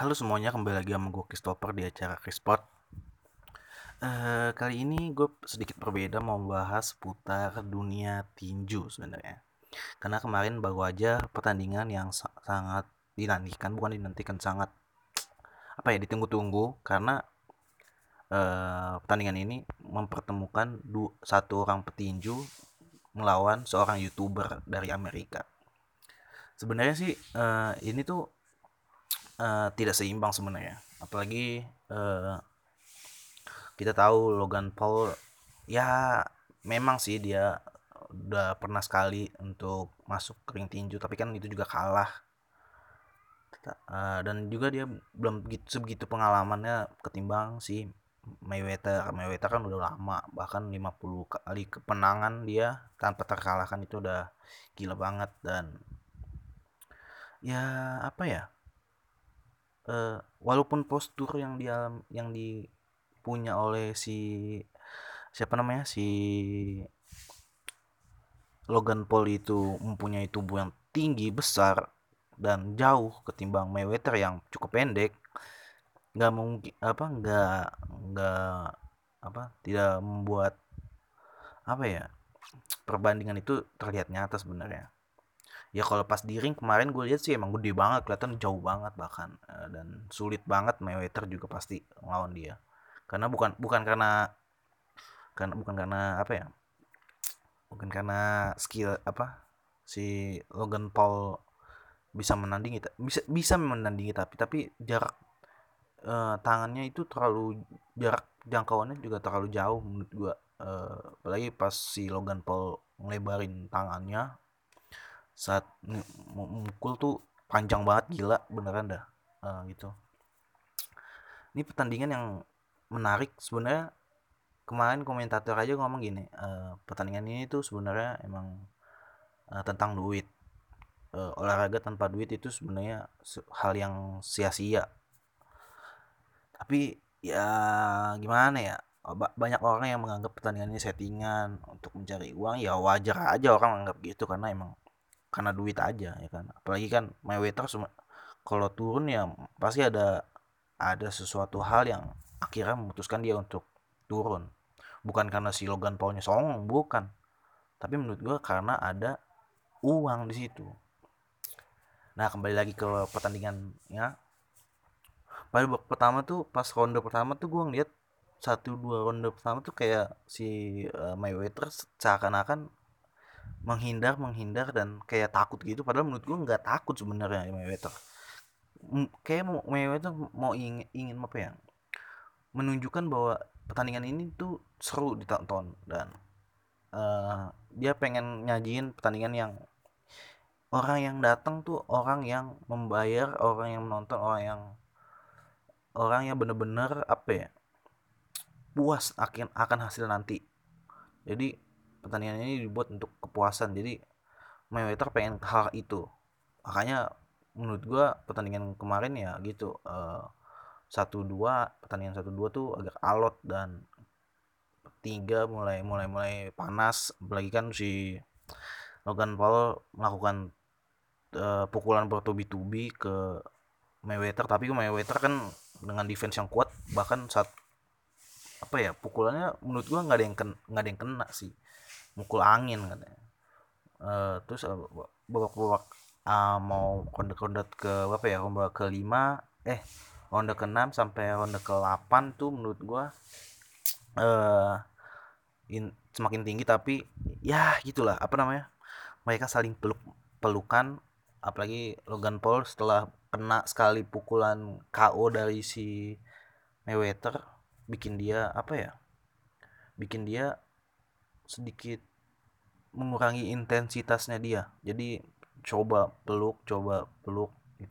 Halo semuanya, kembali lagi sama gue Christopher di acara Chrispot. Kali ini gue sedikit berbeda, mau bahas seputar dunia tinju sebenarnya. Karena kemarin baru aja pertandingan yang sangat dinantikan, sangat ditunggu-tunggu. Karena pertandingan ini mempertemukan satu orang petinju melawan seorang YouTuber dari Amerika. Sebenarnya sih ini tuh tidak seimbang sebenarnya, apalagi kita tahu Logan Paul ya memang sih dia udah pernah sekali untuk masuk ke ring tinju, tapi kan itu juga kalah, dan juga dia belum sebegitu pengalamannya ketimbang si Mayweather. Mayweather kan udah lama, bahkan 50 kali kemenangan dia tanpa terkalahkan, itu udah gila banget. Dan ya walaupun postur yang dipunya oleh si Logan Paul itu mempunyai tubuh yang tinggi, besar dan jauh ketimbang Mayweather yang cukup pendek, tidak membuat perbandingan itu terlihat nyata sebenarnya. Ya kalau pas di ring kemarin gue lihat sih emang gede banget, kelihatan jauh banget bahkan, dan sulit banget Mayweather juga pasti ngelawan dia. Karena bukan karena skill si Logan Paul bisa menandingi tapi jarak tangannya itu terlalu, jarak jangkauannya juga terlalu jauh menurut gue. Apalagi pas si Logan Paul ngelebarin tangannya saat memukul tuh panjang banget, gila beneran dah gitu. Ini pertandingan yang menarik sebenarnya. Kemarin komentator aja ngomong gini, pertandingan ini tuh sebenarnya emang tentang duit. Olahraga tanpa duit itu sebenarnya hal yang sia-sia. Tapi ya gimana ya, banyak orang yang menganggap pertandingan ini settingan untuk mencari uang. Ya wajar aja orang menganggap gitu, karena emang karena duit aja ya kan. Apalagi kan Mayweather kalau turun ya pasti ada sesuatu hal yang akhirnya memutuskan dia untuk turun. Bukan karena si Logan Paul-nya songong, bukan. Tapi menurut gue karena ada uang di situ. Nah, kembali lagi ke pertandingannya. Pada babak pertama tuh, pas ronde pertama tuh gue ngeliat 1-2 ronde pertama tuh kayak si Mayweather seakan-akan menghindar dan kayak takut gitu, padahal menurut gue nggak takut sebenarnya Mayweather. Kayak Mayweather mau ingin menunjukkan bahwa pertandingan ini tuh seru ditonton, dan dia pengen nyajiin pertandingan yang orang yang datang tuh orang yang membayar, orang yang menonton, orang yang bener-bener puas akan hasil nanti. Jadi pertandingan ini dibuat untuk kepuasan, jadi Mayweather pengen hal itu. Makanya menurut gue pertandingan kemarin ya gitu, 1-2, pertandingan 1-2 tuh agak alot, dan 3 mulai panas. Apalagi kan si Logan Paul melakukan pukulan bertubi-tubi ke Mayweather, tapi Mayweather kan dengan defense yang kuat, bahkan saat pukulannya menurut gua nggak ada yang kena sih, mukul angin katanya. Terus babak mau ronde ke ronde ke-5 ronde ke-6 sampai ronde ke-8 tuh menurut gua semakin tinggi, tapi ya gitulah mereka saling pelukan. Apalagi Logan Paul setelah kena sekali pukulan KO dari si Mayweather, bikin dia sedikit mengurangi intensitasnya dia, jadi coba peluk gitu.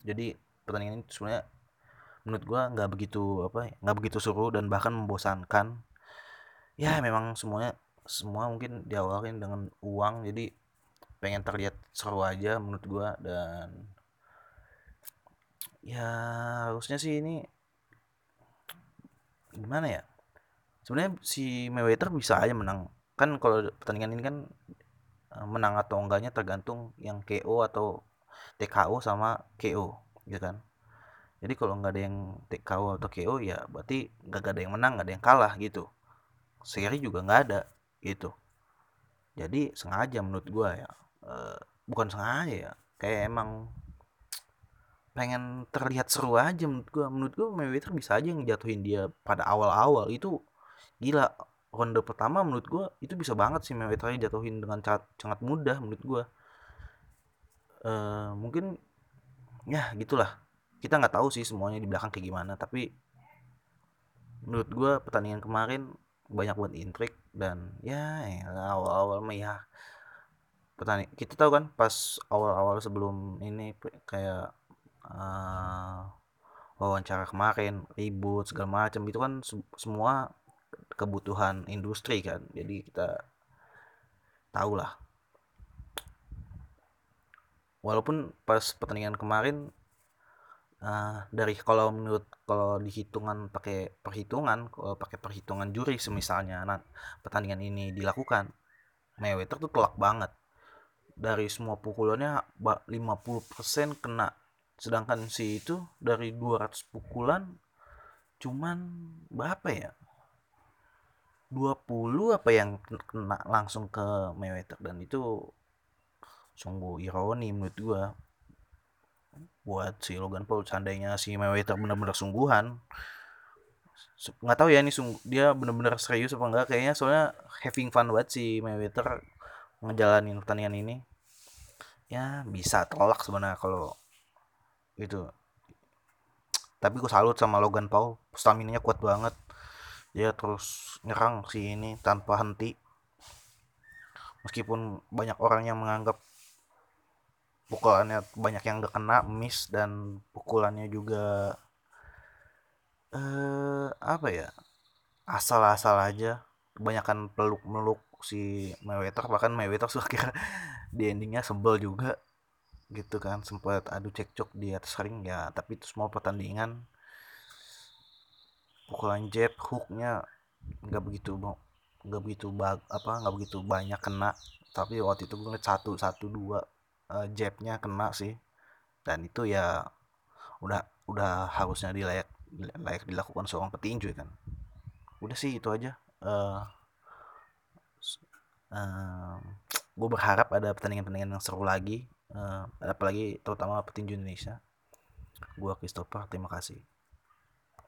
Jadi pertandingan ini sebenarnya menurut gua nggak begitu seru dan bahkan membosankan ya. Memang semua mungkin diawalin dengan uang, jadi pengen terlihat seru aja menurut gua. Dan ya harusnya sih ini gimana ya, sebenarnya si Mayweather bisa aja menang kan. Kalau pertandingan ini kan menang atau enggaknya tergantung yang KO atau TKO sama KO gitu kan. Jadi kalau nggak ada yang TKO atau KO ya berarti nggak ada yang menang, nggak ada yang kalah gitu. Seri juga nggak ada gitu. Jadi sengaja menurut gue ya, bukan sengaja ya, kayak emang pengen terlihat seru aja menurut gue Mayweather bisa aja ngejatuhin dia pada awal-awal itu. Gila, ronde pertama menurut gue itu bisa banget sih Mayweather jatuhin dengan sangat mudah menurut gue. Mungkin ya gitulah, kita nggak tahu sih semuanya di belakang kayak gimana, tapi menurut gue pertandingan kemarin banyak buat intrik. Dan ya awal-awal mah ya pertandingan kita tahu kan pas awal-awal sebelum ini kayak wawancara kemarin, ribut segala macam itu kan semua kebutuhan industri kan, jadi kita tahu lah. Walaupun pas pertandingan kemarin dari kalau dihitungan pakai perhitungan juri semisalnya pertandingan ini dilakukan, Mayweather tuh telak banget. Dari semua pukulannya 50% kena. Sedangkan si itu dari 200 pukulan cuman berapa ya? 20 apa yang kena langsung ke Mayweather, dan itu sungguh ironi menurut gua. Buat si Logan Paul, seandainya si Mayweather benar-benar sungguhan. Enggak tahu ya ini dia benar-benar serius apa enggak, kayaknya soalnya having fun banget si Mayweather ngejalanin pertandingan ini. Ya, bisa telak sebenarnya kalau gitu. Tapi gue salut sama Logan Paul, staminanya kuat banget. Dia terus nyerang si ini tanpa henti. Meskipun banyak orang yang menganggap pukulannya banyak yang gak kena, miss, dan pukulannya juga asal-asal aja. Kebanyakan peluk-meluk si Mayweather, bahkan Mayweather suka kira di endingnya sebel juga gitu kan, sempat adu cekcok di atas ring ya. Tapi itu semua pertandingan, pukulan jab hooknya nggak begitu banyak kena, tapi waktu itu gue ngeliat 1-2 jabnya kena sih, dan itu ya udah harusnya layak dilakukan seorang petinju kan. Udah sih itu aja. Gue berharap ada pertandingan yang seru lagi. Apalagi terutama petinju Indonesia. Gua Christopher, terima kasih.